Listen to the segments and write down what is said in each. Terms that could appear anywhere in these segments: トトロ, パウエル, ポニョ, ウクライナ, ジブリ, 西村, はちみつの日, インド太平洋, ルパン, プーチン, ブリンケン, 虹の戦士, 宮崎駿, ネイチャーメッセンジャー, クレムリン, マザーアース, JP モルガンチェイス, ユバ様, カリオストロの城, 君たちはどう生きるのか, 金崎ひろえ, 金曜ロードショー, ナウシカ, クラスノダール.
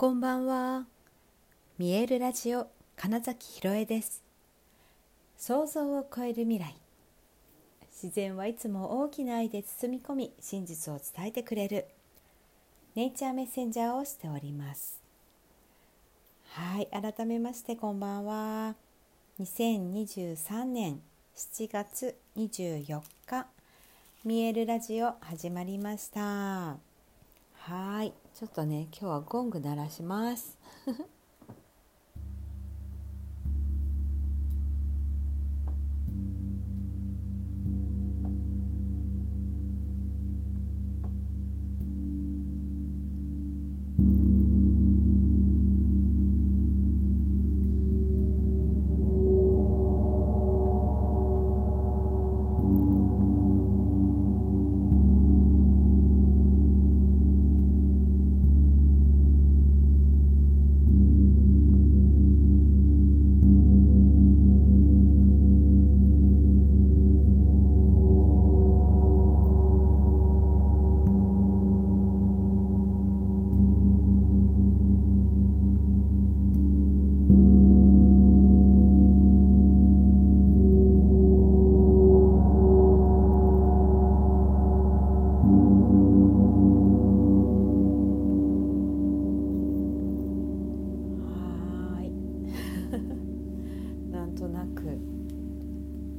こんばんは。見えるラジオ金崎ひろえです。想像を超える未来。自然はいつも大きな愛で包み込み、真実を伝えてくれるネイチャーメッセンジャーをしております。はい、改めましてこんばんは。2023年7月24日見えるラジオ始まりました。はい、ちょっとね、今日はゴング鳴らします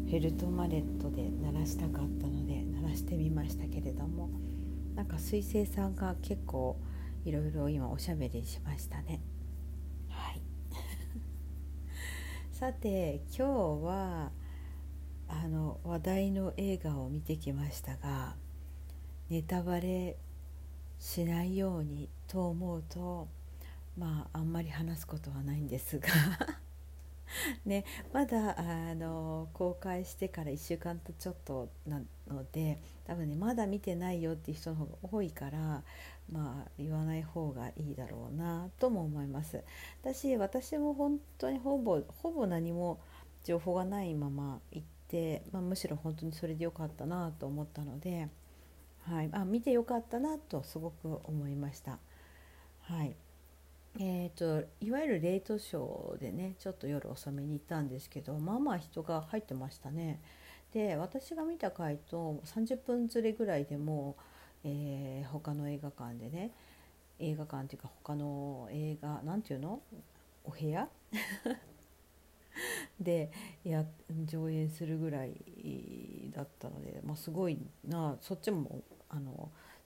フェルトマレットで鳴らしたかったので鳴らしてみましたけれども、なんか彗星さんが結構いろいろ今おしゃべりしましたね。はいさて、今日は話題の映画を見てきましたが、ネタバレしないようにと思うと、あんまり話すことはないんですがね、まだ公開してから1週間とちょっとなので、多分ね、まだ見てないよっていう人の方が多いから、言わない方がいいだろうなとも思います。私も本当にほぼ何も情報がないまま行って、むしろ本当にそれでよかったなと思ったので、はい、見てよかったなとすごく思いました。はい、いわゆるレイトショーでね、ちょっと夜遅めに行ったんですけど、人が入ってましたね。で、私が見た回と30分ずれぐらいでも、他の映画館でね、映画館というか他の映画お部屋で上映するぐらいだったので、すごいな。そっちも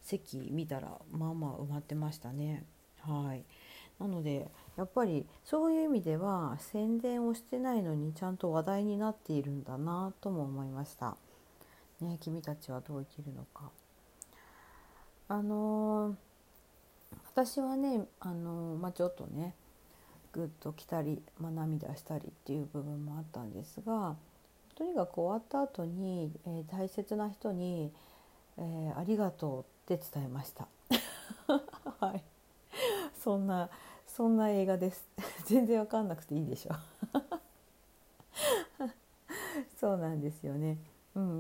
席見たら埋まってましたね。はい、なのでやっぱりそういう意味では宣伝をしてないのにちゃんと話題になっているんだなとも思いました、ね。君たちはどう生きるのか。私はね、ちょっとね、グッときたり、涙したりっていう部分もあったんですが、とにかく終わった後に、大切な人に、ありがとうって伝えましたはい、そんな映画です全然わかんなくていいでしょそうなんですよね、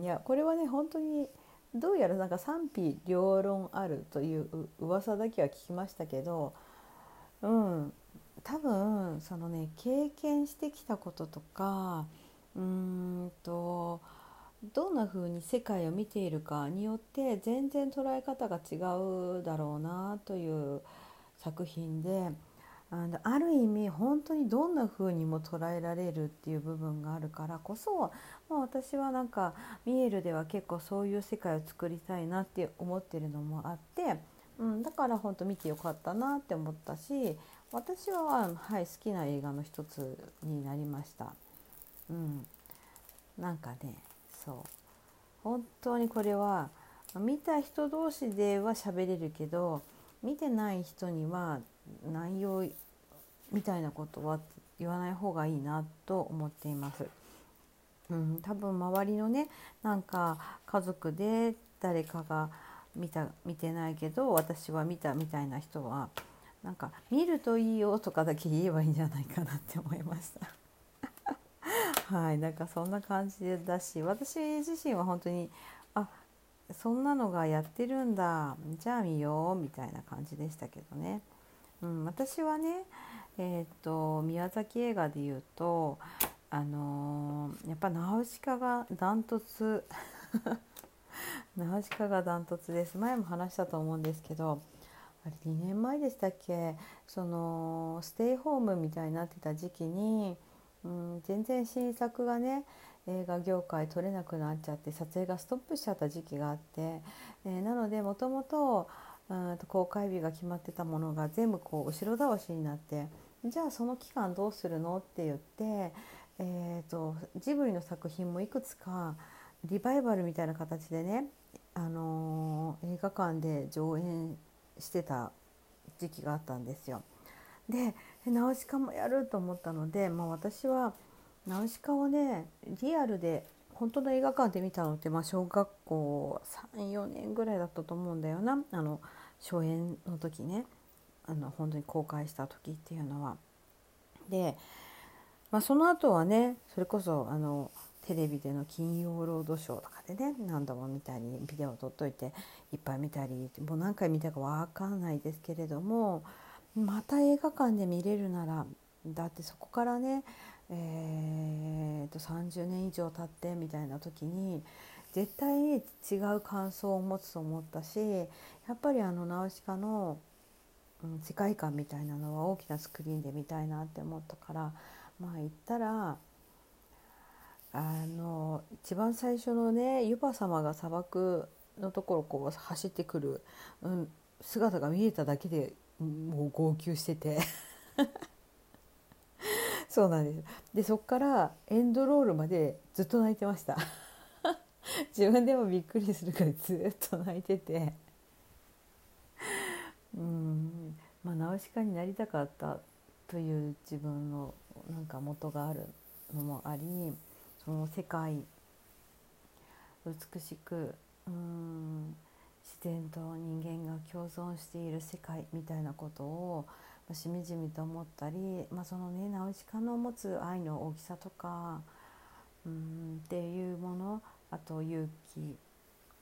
いや、これはね、本当にどうやら賛否両論あるという噂だけは聞きましたけど、多分そのね、経験してきたこととか、どんな風に世界を見ているかによって全然捉え方が違うだろうなという作品で、ある意味本当にどんな風にも捉えられるっていう部分があるからこそ、私は見えるでは結構そういう世界を作りたいなって思ってるのもあって、だから本当見てよかったなって思ったし、私は、好きな映画の一つになりました。本当にこれは見た人同士では喋れるけど、見てない人には内容みたいなことは言わない方がいいなと思っています。多分周りのね、家族で誰かが見てないけど私は見たみたいな人は、見るといいよとかだけ言えばいいんじゃないかなって思いました。はい、そんな感じだし、私自身は本当にそんなのがやってるんだ、じゃあ見ようみたいな感じでしたけどね。私はね、宮崎映画でいうと、やっぱナウシカがダントツナウシカがダントツです。前も話したと思うんですけど、あれ2年前でしたっけ、そのステイホームみたいになってた時期に、全然新作がね映画業界撮れなくなっちゃって、撮影がストップしちゃった時期があって、なのでもともと公開日が決まってたものが全部こう後ろ倒しになって、じゃあその期間どうするのって言って、ジブリの作品もいくつかリバイバルみたいな形でね、映画館で上演してた時期があったんですよ。でナウシカもやると思ったので、私はナウシカをねリアルで本当の映画館で見たのって、小学校 3,4 年ぐらいだったと思うんだよな、初演の時ね、本当に公開した時っていうのは。で、その後はね、それこそテレビでの金曜ロードショーとかでね、何度も見たりビデオ撮っといていっぱい見たり、もう何回見たか分かんないですけれども、また映画館で見れるなら、だってそこからね30年以上経ってみたいな時に絶対に違う感想を持つと思ったし、やっぱりナウシカの世界観みたいなのは大きなスクリーンで見たいなって思ったから、行ったら一番最初のねユバ様が砂漠のところをこう走ってくる、姿が見えただけでもう号泣しててそうなんです。でそこからエンドロールまでずっと泣いてました自分でもびっくりするからずっと泣いててナウシカになりたかったという自分のなんか元があるのもあり、その世界美しく自然と人間が共存している世界みたいなことをしみじみと思ったり、そのねナウシカの持つ愛の大きさとかっていうもの、あと勇気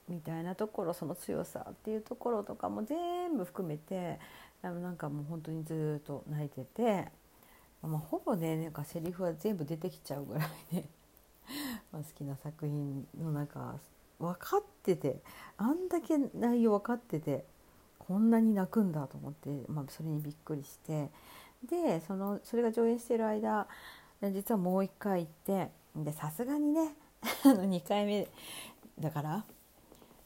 みたいなところ、その強さっていうところとかも全部含めて、なんかもう本当にずっと泣いてて、ほぼねなんかセリフは全部出てきちゃうぐらいね好きな作品の中、分かってて、あんだけ内容分かっててこんなに泣くんだと思って、それにびっくりして、でそれが上演している間実はもう1回行って、さすがにね2回目だから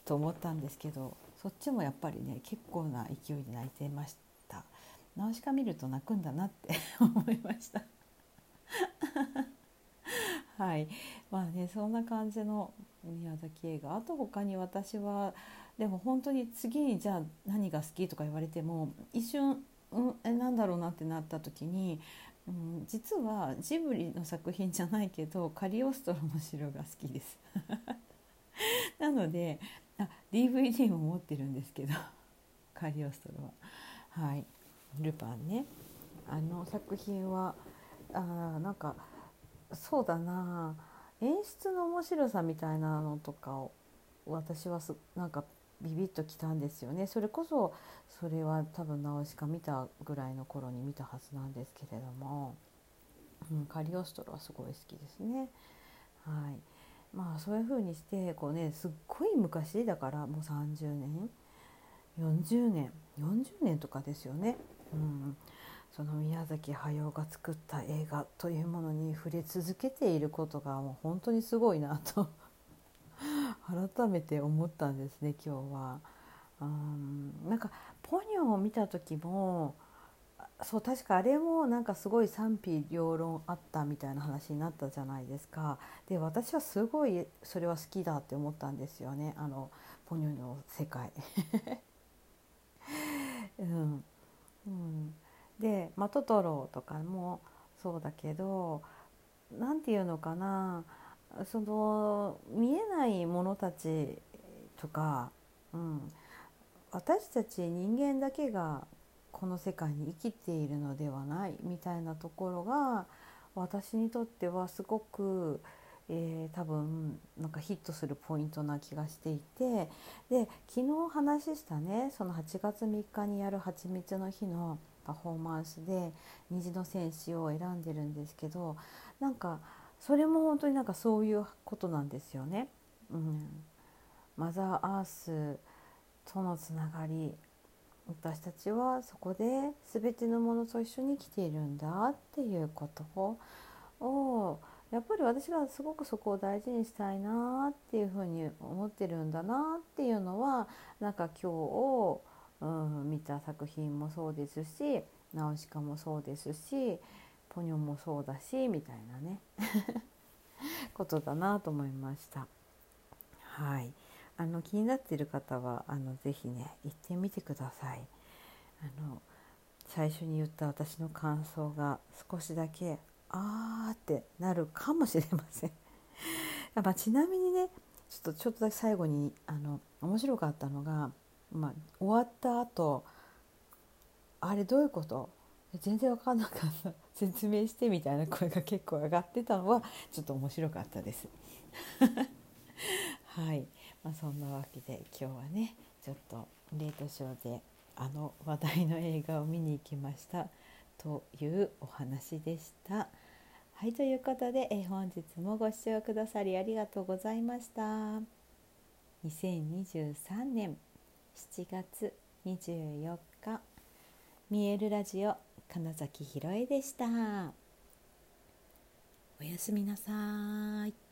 と思ったんですけど、そっちもやっぱりね結構な勢いで泣いてました。ナウシカ見ると泣くんだなって思いましたはい、そんな感じの宮崎映画。あと他に私はでも本当に次にじゃあ何が好きとか言われても一瞬なんだろうなってなった時に、実はジブリの作品じゃないけどカリオストロの城が好きですなのでDVD も持ってるんですけどカリオストロは、ルパンね、あの作品はなんかそうだな、演出の面白さみたいなのとかを私はなんかビビッときたんですよね。それこそそれは多分ナウシカ見たぐらいの頃に見たはずなんですけれども、カリオストロはすごい好きですね。そういう風にしてこうね、すっごい昔だからもう30年40年40年とかですよね、その宮崎駿が作った映画というものに触れ続けていることがもう本当にすごいなと改めて思ったんですね今日は。なんかポニョを見た時もそう、確かあれもなんかすごい賛否両論あったみたいな話になったじゃないですか。で私はすごいそれは好きだって思ったんですよね、ポニョの世界で、トトロとかもそうだけど、なんていうのかな、その見えないものたちとか、私たち人間だけがこの世界に生きているのではないみたいなところが、私にとってはすごく多分なんかヒットするポイントな気がしていて、で昨日話したね、その8月3日にやるはちみつの日のパフォーマンスで虹の戦士を選んでるんですけど、なんかそれも本当になんかそういうことなんですよね。マザーアースとのつながり、私たちはそこで全てのものと一緒に生きているんだっていうことを、やっぱり私がすごくそこを大事にしたいなっていうふうに思ってるんだなっていうのは、なんか今日を、見た作品もそうですし、ナウシカもそうですし、ポニョもそうだしみたいなねことだなと思いました。はい、気になっている方はぜひね行ってみてください。最初に言った私の感想が少しだけあーってなるかもしれません、まあ、ちなみにねちょっとだけ最後に面白かったのが、まあ、終わった後あれどういうこと全然分かんなかった説明してみたいな声が結構上がってたのはちょっと面白かったですはい、まあ、そんなわけで今日はねちょっとレートショーで話題の映画を見に行きましたというお話でした。はい、ということで、本日もご視聴くださりありがとうございました。2023年7月24日、見えるラジオ金崎ひろえでした。おやすみなさい。